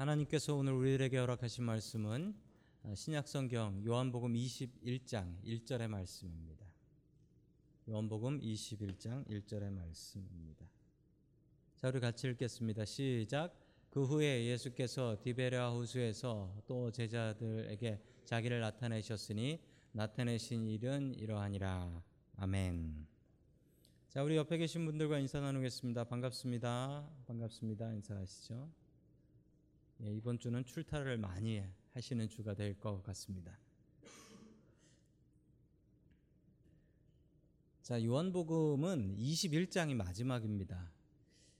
하나님께서 오늘 우리들에게 허락하신 말씀은 신약성경 요한복음 21장 1절의 말씀입니다. 요한복음 21장 1절의 말씀입니다. 자, 우리 같이 읽겠습니다. 시작. 그 후에 예수께서 디베라 호수에서 또 제자들에게 자기를 나타내셨으니 나타내신 일은 이러하니라. 아멘. 자, 우리 옆에 계신 분들과 인사 나누겠습니다. 반갑습니다. 반갑습니다. 인사하시죠. 예, 이번 주는 출타를 많이 하시는 주가 될 것 같습니다. 자, 요한복음은 21장이 마지막입니다.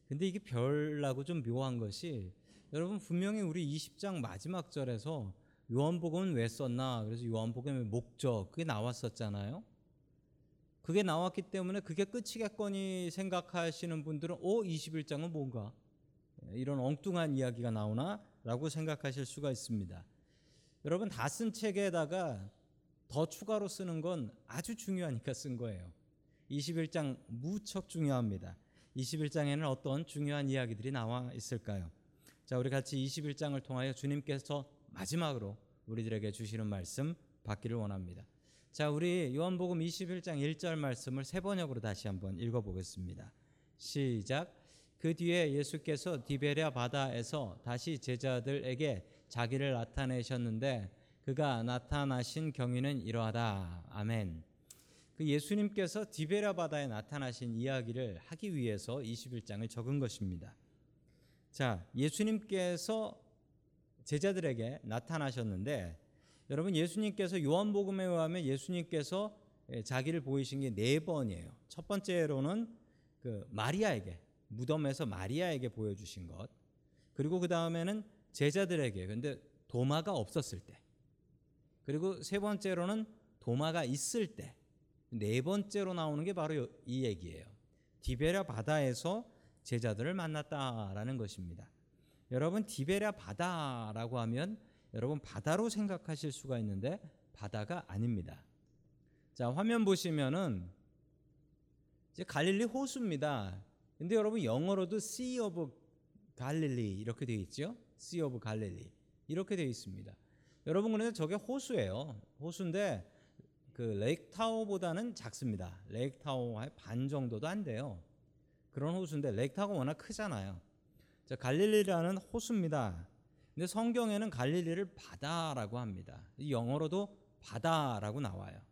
근데 이게 별나고 좀 묘한 것이, 여러분 분명히 우리 20장 마지막 절에서 요한복음은 왜 썼나, 그래서 요한복음의 목적, 그게 나왔었잖아요. 그게 나왔기 때문에 그게 끝이겠거니 생각하시는 분들은 21장은 뭔가 이런 엉뚱한 이야기가 나오나 라고 생각하실 수가 있습니다. 여러분, 다 쓴 책에다가 더 추가로 쓰는 건 아주 중요하니까 쓴 거예요. 21장 무척 중요합니다. 21장에는 어떤 중요한 이야기들이 나와 있을까요? 자, 우리 같이 21장을 통하여 주님께서 마지막으로 우리들에게 주시는 말씀 받기를 원합니다. 자, 우리 요한복음 21장 1절 말씀을 세 번역으로 다시 한번 읽어보겠습니다. 시작. 그 뒤에 예수께서 디베랴 바다에서 다시 제자들에게 자기를 나타내셨는데 그가 나타나신 경위는 이러하다. 아멘. 그 예수님께서 디베라 바다에 나타나신 이야기를 하기 위해서 21장을 적은 것입니다. 자, 예수님께서 제자들에게 나타나셨는데, 여러분 예수님께서 요한복음에 의하면 예수님께서 자기를 보이신 게 4번이에요. 첫 번째로는 그 마리아에게, 무덤에서 마리아에게 보여주신 것, 그리고 그 다음에는 제자들에게, 근데 도마가 없었을 때, 그리고 세 번째로는 도마가 있을 때, 4번째로 나오는 게 바로 이 얘기예요. 디베랴 바다에서 제자들을 만났다라는 것입니다. 여러분, 디베랴 바다라고 하면 여러분 바다로 생각하실 수가 있는데 바다가 아닙니다. 자, 화면 보시면은 이제 갈릴리 호수입니다. 근데 여러분 영어로도 Sea of Galilee 이렇게 되어 있죠? Sea of Galilee 이렇게 되어 있습니다. 여러분, 그런데 저게 호수예요. 호수인데 그 레이크타워보다는 작습니다. 레이크타워의 반 정도도 안 돼요. 그런 호수인데 레이크타워가 워낙 크잖아요. 자, 갈릴리라는 호수입니다. 근데 성경에는 갈릴리를 바다라고 합니다. 영어로도 바다라고 나와요.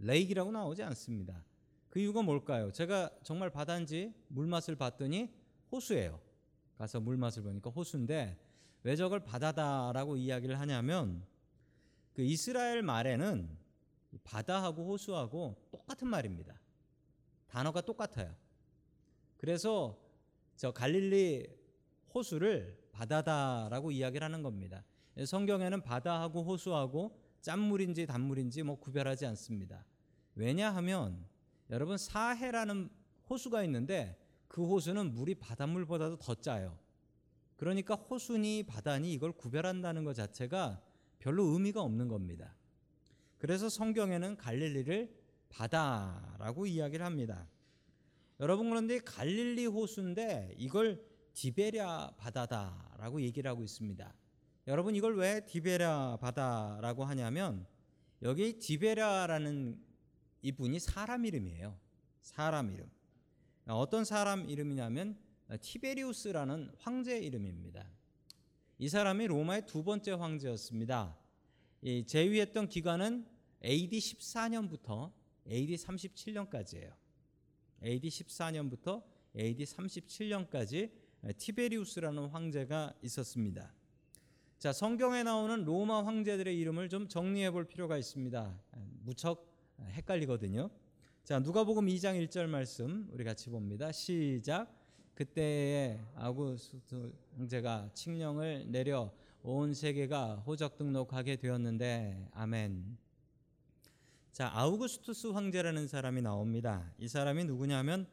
레이크라고 나오지 않습니다. 그 이유가 뭘까요? 제가 정말 바다인지 물맛을 봤더니 호수예요. 가서 물맛을 보니까 호수인데 왜 저걸 바다다라고 이야기를 하냐면, 그 이스라엘 말에는 바다하고 호수하고 똑같은 말입니다. 단어가 똑같아요. 그래서 저 갈릴리 호수를 바다다라고 이야기를 하는 겁니다. 성경에는 바다하고 호수하고 짠물인지 단물인지 뭐 구별하지 않습니다. 왜냐하면 여러분 사해라는 호수가 있는데 그 호수는 물이 바닷물보다도 더 짜요. 그러니까 호수니 바다니 이걸 구별한다는 것 자체가 별로 의미가 없는 겁니다. 그래서 성경에는 갈릴리를 바다라고 이야기를 합니다. 여러분, 그런데 갈릴리 호수인데 이걸 디베랴 바다다라고 얘기를 하고 있습니다. 여러분, 이걸 왜 디베랴 바다라고 하냐면, 여기 디베랴라는 이분이 사람 이름이에요. 사람 이름. 어떤 사람 이름이냐면 티베리우스라는 황제 이름입니다. 이 사람이 로마의 2번째 황제였습니다. 재위했던 기간은 AD 14년부터 AD 37년까지예요. AD 14년부터 AD 37년까지 티베리우스라는 황제가 있었습니다. 자, 성경에 나오는 로마 황제들의 이름을 좀 정리해 볼 필요가 있습니다. 무척 헷갈리거든요. 자, 누가복음 2장 1절 말씀 우리 같이 봅니다. 시작. 그때에 아우구스투스 황제가 칙령을 내려 온 세계가 호적 등록하게 되었는데. 아멘. 자, 아우구스투스 황제라는 사람이 나옵니다. 이 사람이 누구냐면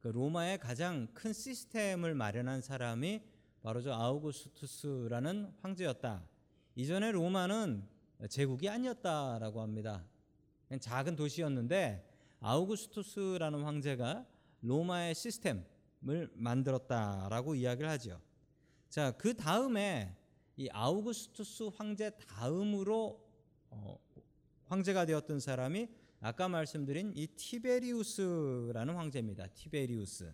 그 로마의 가장 큰 시스템을 마련한 사람이 바로 저 아우구스투스라는 황제였다. 이전에 로마는 제국이 아니었다라고 합니다. 그냥 작은 도시였는데 아우구스투스라는 황제가 로마의 시스템을 만들었다라고 이야기를 하죠. 자, 그 다음에 이 아우구스투스 황제 다음으로 황제가 되었던 사람이 아까 말씀드린 이 티베리우스라는 황제입니다. 티베리우스.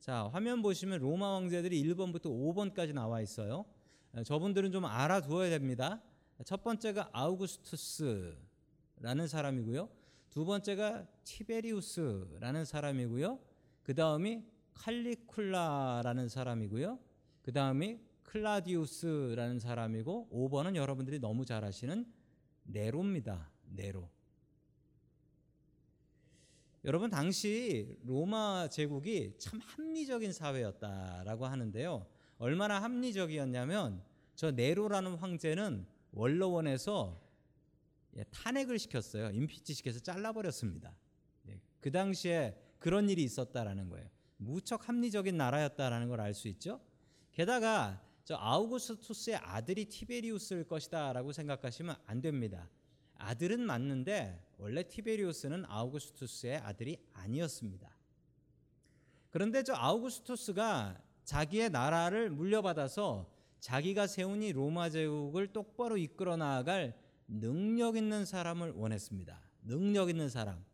자, 화면 보시면 로마 황제들이 1번부터 5번까지 나와 있어요. 저분들은 좀 알아두어야 됩니다. 첫 번째가 아우구스투스라는 사람이고요. 두 번째가 티베리우스라는 사람이고요. 그 다음이 칼리쿨라라는 사람이고요. 그 다음이 클라디우스라는 사람이고, 5번은 여러분들이 너무 잘 아시는 네로입니다. 네로. 여러분, 당시 로마 제국이 참 합리적인 사회였다라고 하는데요. 얼마나 합리적이었냐면 저 네로라는 황제는 원로원에서 탄핵을 시켰어요. 임피치시켜서 잘라버렸습니다. 그 당시에 그런 일이 있었다라는 거예요. 무척 합리적인 나라였다라는 걸 알 수 있죠. 게다가 저 아우구스투스의 아들이 티베리우스일 것이다 라고 생각하시면 안 됩니다. 아들은 맞는데 원래 티베리우스는 아우구스투스의 아들이 아니었습니다. 그런데 저 아우구스투스가 자기의 나라를 물려받아서 자기가 세운 이 로마 제국을 똑바로 이끌어 나아갈 능력 있는 사람을 원했습니다. 능력 있는 사람.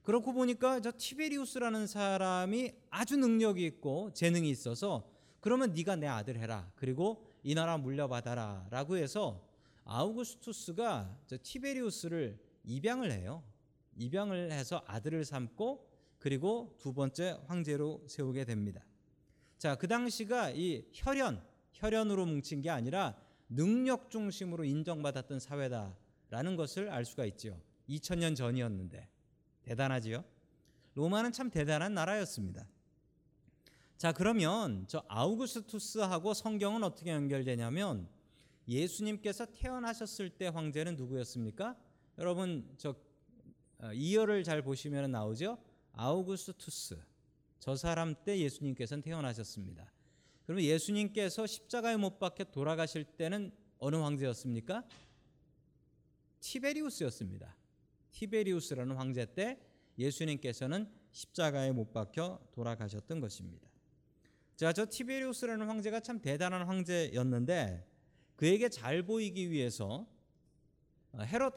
그렇고 보니까 저 티베리우스라는 사람이 아주 능력이 있고 재능이 있어서, 그러면 네가 내 아들 해라, 그리고 이 나라 물려받아라 라고 해서 아우구스투스가 저 티베리우스를 입양을 해요. 입양을 해서 아들을 삼고, 그리고 두 번째 황제로 세우게 됩니다. 자, 그 당시가 이 혈연으로 뭉친 게 아니라 능력 중심으로 인정받았던 사회다라는 것을 알 수가 있죠. 2000년 전이었는데 대단하지요. 로마는 참 대단한 나라였습니다. 자, 그러면 저 아우구스투스하고 성경은 어떻게 연결되냐면, 예수님께서 태어나셨을 때 황제는 누구였습니까? 여러분, 저 2열을 잘 보시면 나오죠. 아우구스투스. 저 사람 때 예수님께서는 태어나셨습니다. 그러면 예수님께서 십자가에 못 박혀 돌아가실 때는 어느 황제였습니까? 티베리우스였습니다. 티베리우스라는 황제 때 예수님께서는 십자가에 못 박혀 돌아가셨던 것입니다. 자, 저 티베리우스라는 황제가 참 대단한 황제였는데, 그에게 잘 보이기 위해서 헤롯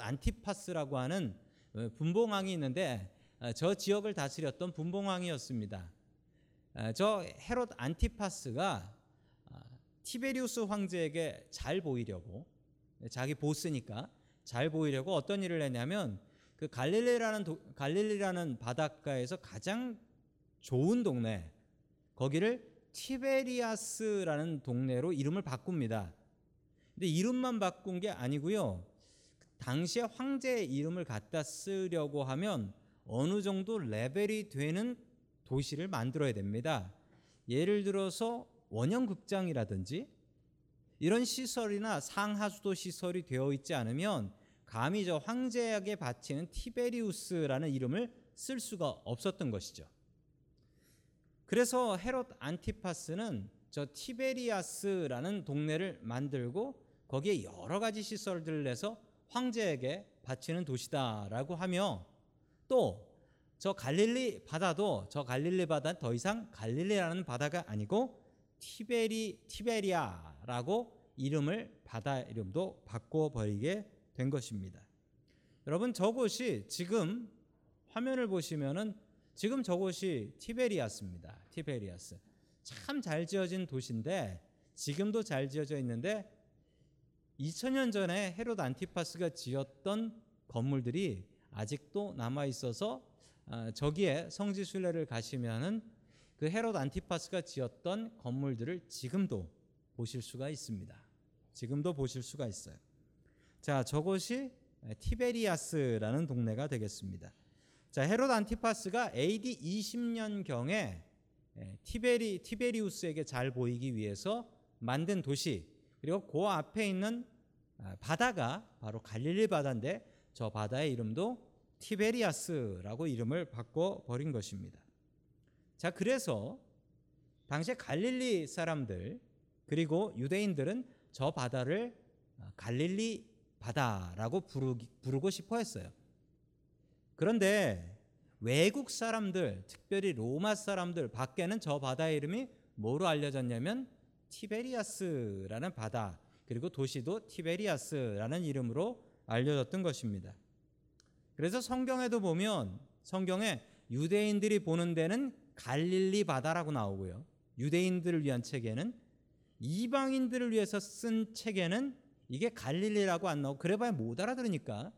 안티파스라고 하는 분봉왕이 있는데, 저 지역을 다스렸던 분봉왕이었습니다. 저 헤롯 안티파스가 티베리우스 황제에게 잘 보이려고, 자기 보스니까 잘 보이려고 어떤 일을 했냐면, 그 갈릴리라는 바닷가에서 가장 좋은 동네, 거기를 티베리아스라는 동네로 이름을 바꿉니다. 근데 이름만 바꾼 게 아니고요, 당시에 황제의 이름을 갖다 쓰려고 하면 어느 정도 레벨이 되는 도시를 만들어야 됩니다. 예를 들어서 원형극장이라든지 이런 시설이나 상하수도 시설이 되어 있지 않으면 감히 저 황제에게 바치는 티베리우스라는 이름을 쓸 수가 없었던 것이죠. 그래서 헤롯 안티파스는 저 티베리아스라는 동네를 만들고 거기에 여러 가지 시설들을 해서 황제에게 바치는 도시다라고 하며, 또 저 갈릴리 바다는 더 이상 갈릴리라는 바다가 아니고 티베리아라고 바다 이름도 바꿔버리게 된 것입니다. 여러분, 저곳이 지금 화면을 보시면은 지금 저곳이 티베리아스입니다. 티베리아스. 참 잘 지어진 도시인데, 지금도 잘 지어져 있는데 2000년 전에 헤롯 안티파스가 지었던 건물들이 아직도 남아 있어서 저기에 성지순례를 가시면은 그 헤롯 안티파스가 지었던 건물들을 지금도 보실 수가 있습니다. 지금도 보실 수가 있어요. 자, 저것이 티베리아스라는 동네가 되겠습니다. 자, 헤롯 안티파스가 AD 20년경에 티베리우스에게 잘 보이기 위해서 만든 도시, 그리고 그 앞에 있는 바다가 바로 갈릴리 바다인데 저 바다의 이름도 티베리아스라고 이름을 바꿔버린 것입니다. 자, 그래서 당시에 갈릴리 사람들 그리고 유대인들은 저 바다를 갈릴리 바다라고 부르고 싶어 했어요. 그런데 외국 사람들, 특별히 로마 사람들 밖에는 저 바다의 이름이 뭐로 알려졌냐면 티베리아스라는 바다, 그리고 도시도 티베리아스라는 이름으로 알려졌던 것입니다. 그래서 성경에도 보면 성경에 유대인들이 보는 데는 갈릴리 바다라고 나오고요, 유대인들을 위한 책에는, 이방인들을 위해서 쓴 책에는 이게 갈릴리라고 안 나오고, 그래봐야 못 알아들으니까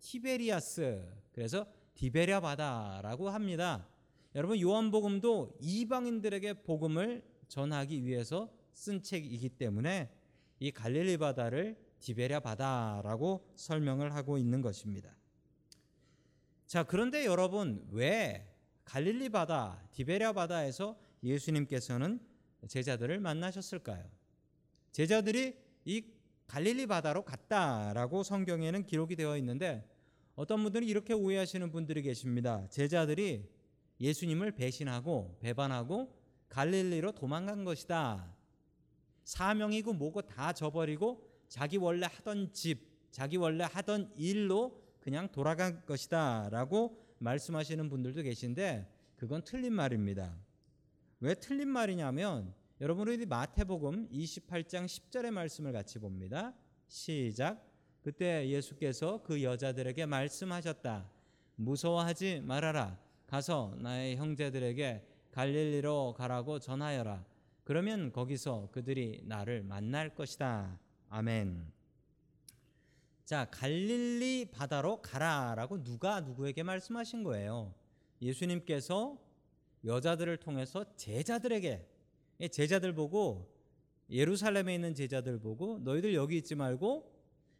티베리아스, 그래서 디베라 바다라고 합니다. 여러분, 요한복음도 이방인들에게 복음을 전하기 위해서 쓴 책이기 때문에 이 갈릴리 바다를 디베라 바다라고 설명을 하고 있는 것입니다. 자, 그런데 여러분, 왜 갈릴리 바다, 디베라 바다에서 예수님께서는 제자들을 만나셨을까요? 제자들이 이 갈릴리 바다로 갔다라고 성경에는 기록이 되어 있는데, 어떤 분들은 이렇게 오해하시는 분들이 계십니다. 제자들이 예수님을 배신하고 배반하고 갈릴리로 도망간 것이다, 사명이고 뭐고 다 저버리고 자기 원래 하던 집, 자기 원래 하던 일로 그냥 돌아간 것이다 라고 말씀하시는 분들도 계신데, 그건 틀린 말입니다. 왜 틀린 말이냐면, 여러분들이 마태복음 28장 10절의 말씀을 같이 봅니다. 시작. 그때 예수께서 그 여자들에게 말씀하셨다. 무서워하지 말아라. 가서 나의 형제들에게 갈릴리로 가라고 전하여라. 그러면 거기서 그들이 나를 만날 것이다. 아멘. 자, 갈릴리 바다로 가라라고 누가 누구에게 말씀하신 거예요? 예수님께서 여자들을 통해서 제자들에게, 제자들 보고, 예루살렘에 있는 제자들 보고, 너희들 여기 있지 말고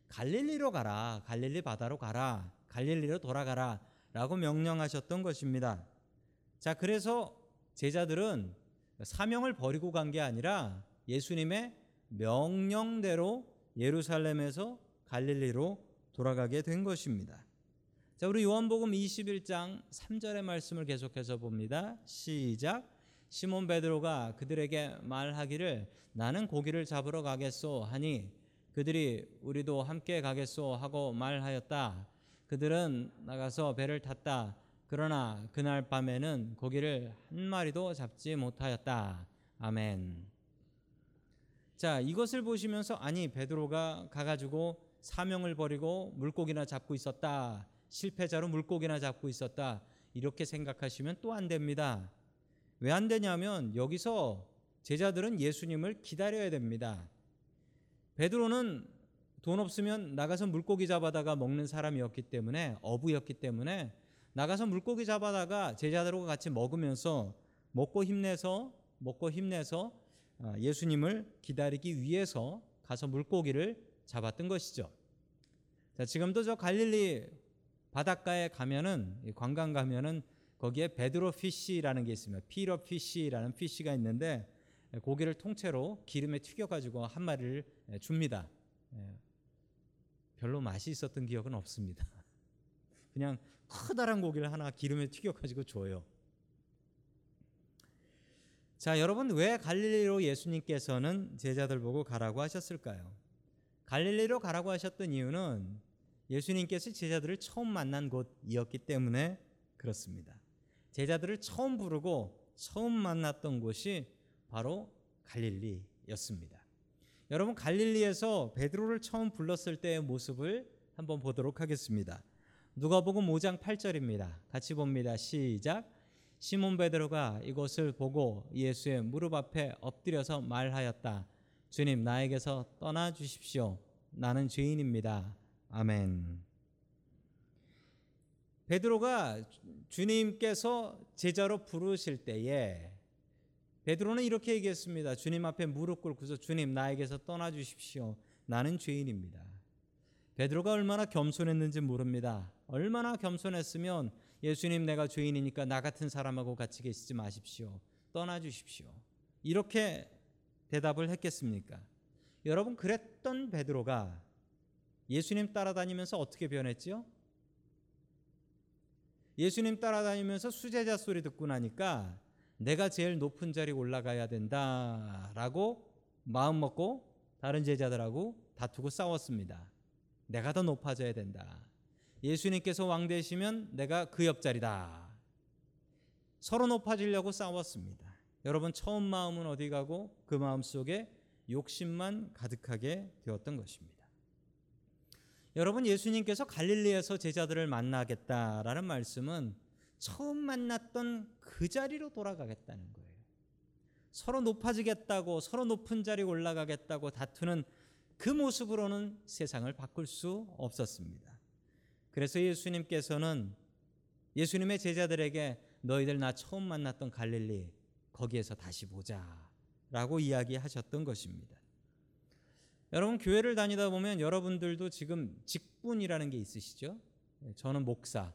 갈릴리로 가라, 갈릴리 바다로 가라, 갈릴리로 돌아가라 라고 명령하셨던 것입니다. 자, 그래서 제자들은 사명을 버리고 간 게 아니라 예수님의 명령대로 예루살렘에서 갈릴리로 돌아가게 된 것입니다. 자, 우리 요한복음 21장 3절의 말씀을 계속해서 봅니다. 시작. 시몬 베드로가 그들에게 말하기를 나는 고기를 잡으러 가겠소 하니 그들이 우리도 함께 가겠소 하고 말하였다. 그들은 나가서 배를 탔다. 그러나 그날 밤에는 고기를 한 마리도 잡지 못하였다. 아멘. 자, 이것을 보시면서 아니 베드로가 가가지고 사명을 버리고 물고기나 잡고 있었다, 실패자로 물고기나 잡고 있었다, 이렇게 생각하시면 또 안 됩니다. 왜 안 되냐면 여기서 제자들은 예수님을 기다려야 됩니다. 베드로는 돈 없으면 나가서 물고기 잡아다가 먹는 사람이었기 때문에, 어부였기 때문에 나가서 물고기 잡아다가 제자들과 같이 먹으면서 먹고 힘내서 예수님을 기다리기 위해서 가서 물고기를 잡았던 것이죠. 자, 지금도 저 갈릴리 바닷가에 가면은, 관광 가면은 거기에 베드로 피쉬라는 게 있습니다. 피러 피쉬라는 피쉬가 있는데 고기를 통째로 기름에 튀겨가지고 한 마리를 줍니다. 별로 맛이 있었던 기억은 없습니다. 그냥 커다란 고기를 하나 기름에 튀겨가지고 줘요. 자, 여러분, 왜 갈릴리로 예수님께서는 제자들 보고 가라고 하셨을까요? 갈릴리로 가라고 하셨던 이유는 예수님께서 제자들을 처음 만난 곳이었기 때문에 그렇습니다. 제자들을 처음 부르고 처음 만났던 곳이 바로 갈릴리였습니다. 여러분, 갈릴리에서 베드로를 처음 불렀을 때의 모습을 한번 보도록 하겠습니다. 누가복음 5장 8절입니다. 같이 봅니다. 시작. 시몬 베드로가 이것을 보고 예수의 무릎 앞에 엎드려서 말하였다. 주님, 나에게서 떠나 주십시오. 나는 죄인입니다. 아멘. 베드로가 주님께서 제자로 부르실 때에 베드로는 이렇게 얘기했습니다. 주님 앞에 무릎 꿇고서 주님, 나에게서 떠나 주십시오. 나는 죄인입니다. 베드로가 얼마나 겸손했는지 모릅니다. 얼마나 겸손했으면 예수님, 내가 죄인이니까 나 같은 사람하고 같이 계시지 마십시오. 떠나 주십시오. 이렇게 대답을 했겠습니까? 여러분, 그랬던 베드로가 예수님 따라다니면서 어떻게 변했지요? 예수님 따라다니면서 수제자 소리 듣고 나니까 내가 제일 높은 자리에 올라가야 된다라고 마음먹고 다른 제자들하고 다투고 싸웠습니다. 내가 더 높아져야 된다. 예수님께서 왕 되시면 내가 그 옆자리다. 서로 높아지려고 싸웠습니다. 여러분, 처음 마음은 어디 가고 그 마음속에 욕심만 가득하게 되었던 것입니다. 여러분, 예수님께서 갈릴리에서 제자들을 만나겠다라는 말씀은 처음 만났던 그 자리로 돌아가겠다는 거예요. 서로 높아지겠다고, 서로 높은 자리에 올라가겠다고 다투는 그 모습으로는 세상을 바꿀 수 없었습니다. 그래서 예수님께서는 예수님의 제자들에게 너희들 나 처음 만났던 갈릴리 거기에서 다시 보자 라고 이야기하셨던 것입니다. 여러분, 교회를 다니다 보면 여러분들도 지금 직분이라는 게 있으시죠? 저는 목사,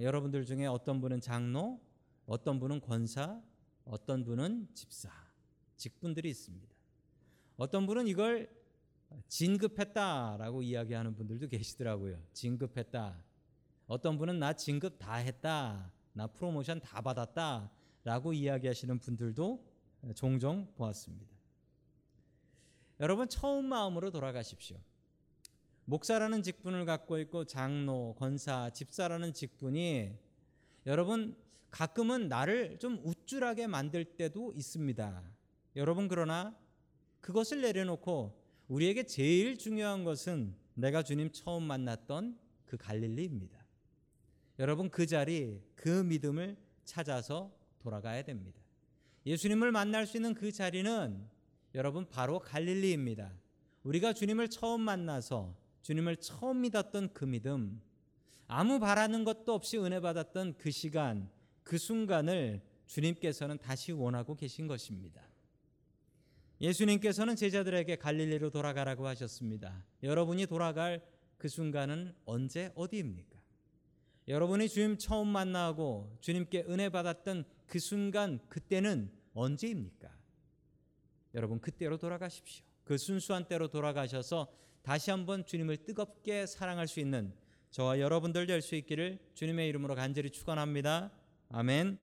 여러분들 중에 어떤 분은 장로, 어떤 분은 권사, 어떤 분은 집사, 직분들이 있습니다. 어떤 분은 이걸 진급했다라고 이야기하는 분들도 계시더라고요. 진급했다. 어떤 분은 나 진급 다 했다, 나 프로모션 다 받았다 라고 이야기하시는 분들도 종종 보았습니다. 여러분, 처음 마음으로 돌아가십시오. 목사라는 직분을 갖고 있고 장로, 권사, 집사라는 직분이 여러분 가끔은 나를 좀 우쭐하게 만들 때도 있습니다. 여러분, 그러나 그것을 내려놓고 우리에게 제일 중요한 것은 내가 주님 처음 만났던 그 갈릴리입니다. 여러분, 그 자리, 그 믿음을 찾아서 돌아가야 됩니다. 예수님을 만날 수 있는 그 자리는 여러분 바로 갈릴리입니다. 우리가 주님을 처음 만나서 주님을 처음 믿었던 그 믿음, 아무 바라는 것도 없이 은혜 받았던 그 시간, 그 순간을 주님께서는 다시 원하고 계신 것입니다. 예수님께서는 제자들에게 갈릴리로 돌아가라고 하셨습니다. 여러분이 돌아갈 그 순간은 언제 어디입니까? 여러분이 주님 처음 만나고 주님께 은혜 받았던 그 순간, 그때는 언제입니까? 여러분, 그때로 돌아가십시오. 그 순수한 때로 돌아가셔서 다시 한번 주님을 뜨겁게 사랑할 수 있는 저와 여러분들 될 수 있기를 주님의 이름으로 간절히 축원합니다. 아멘.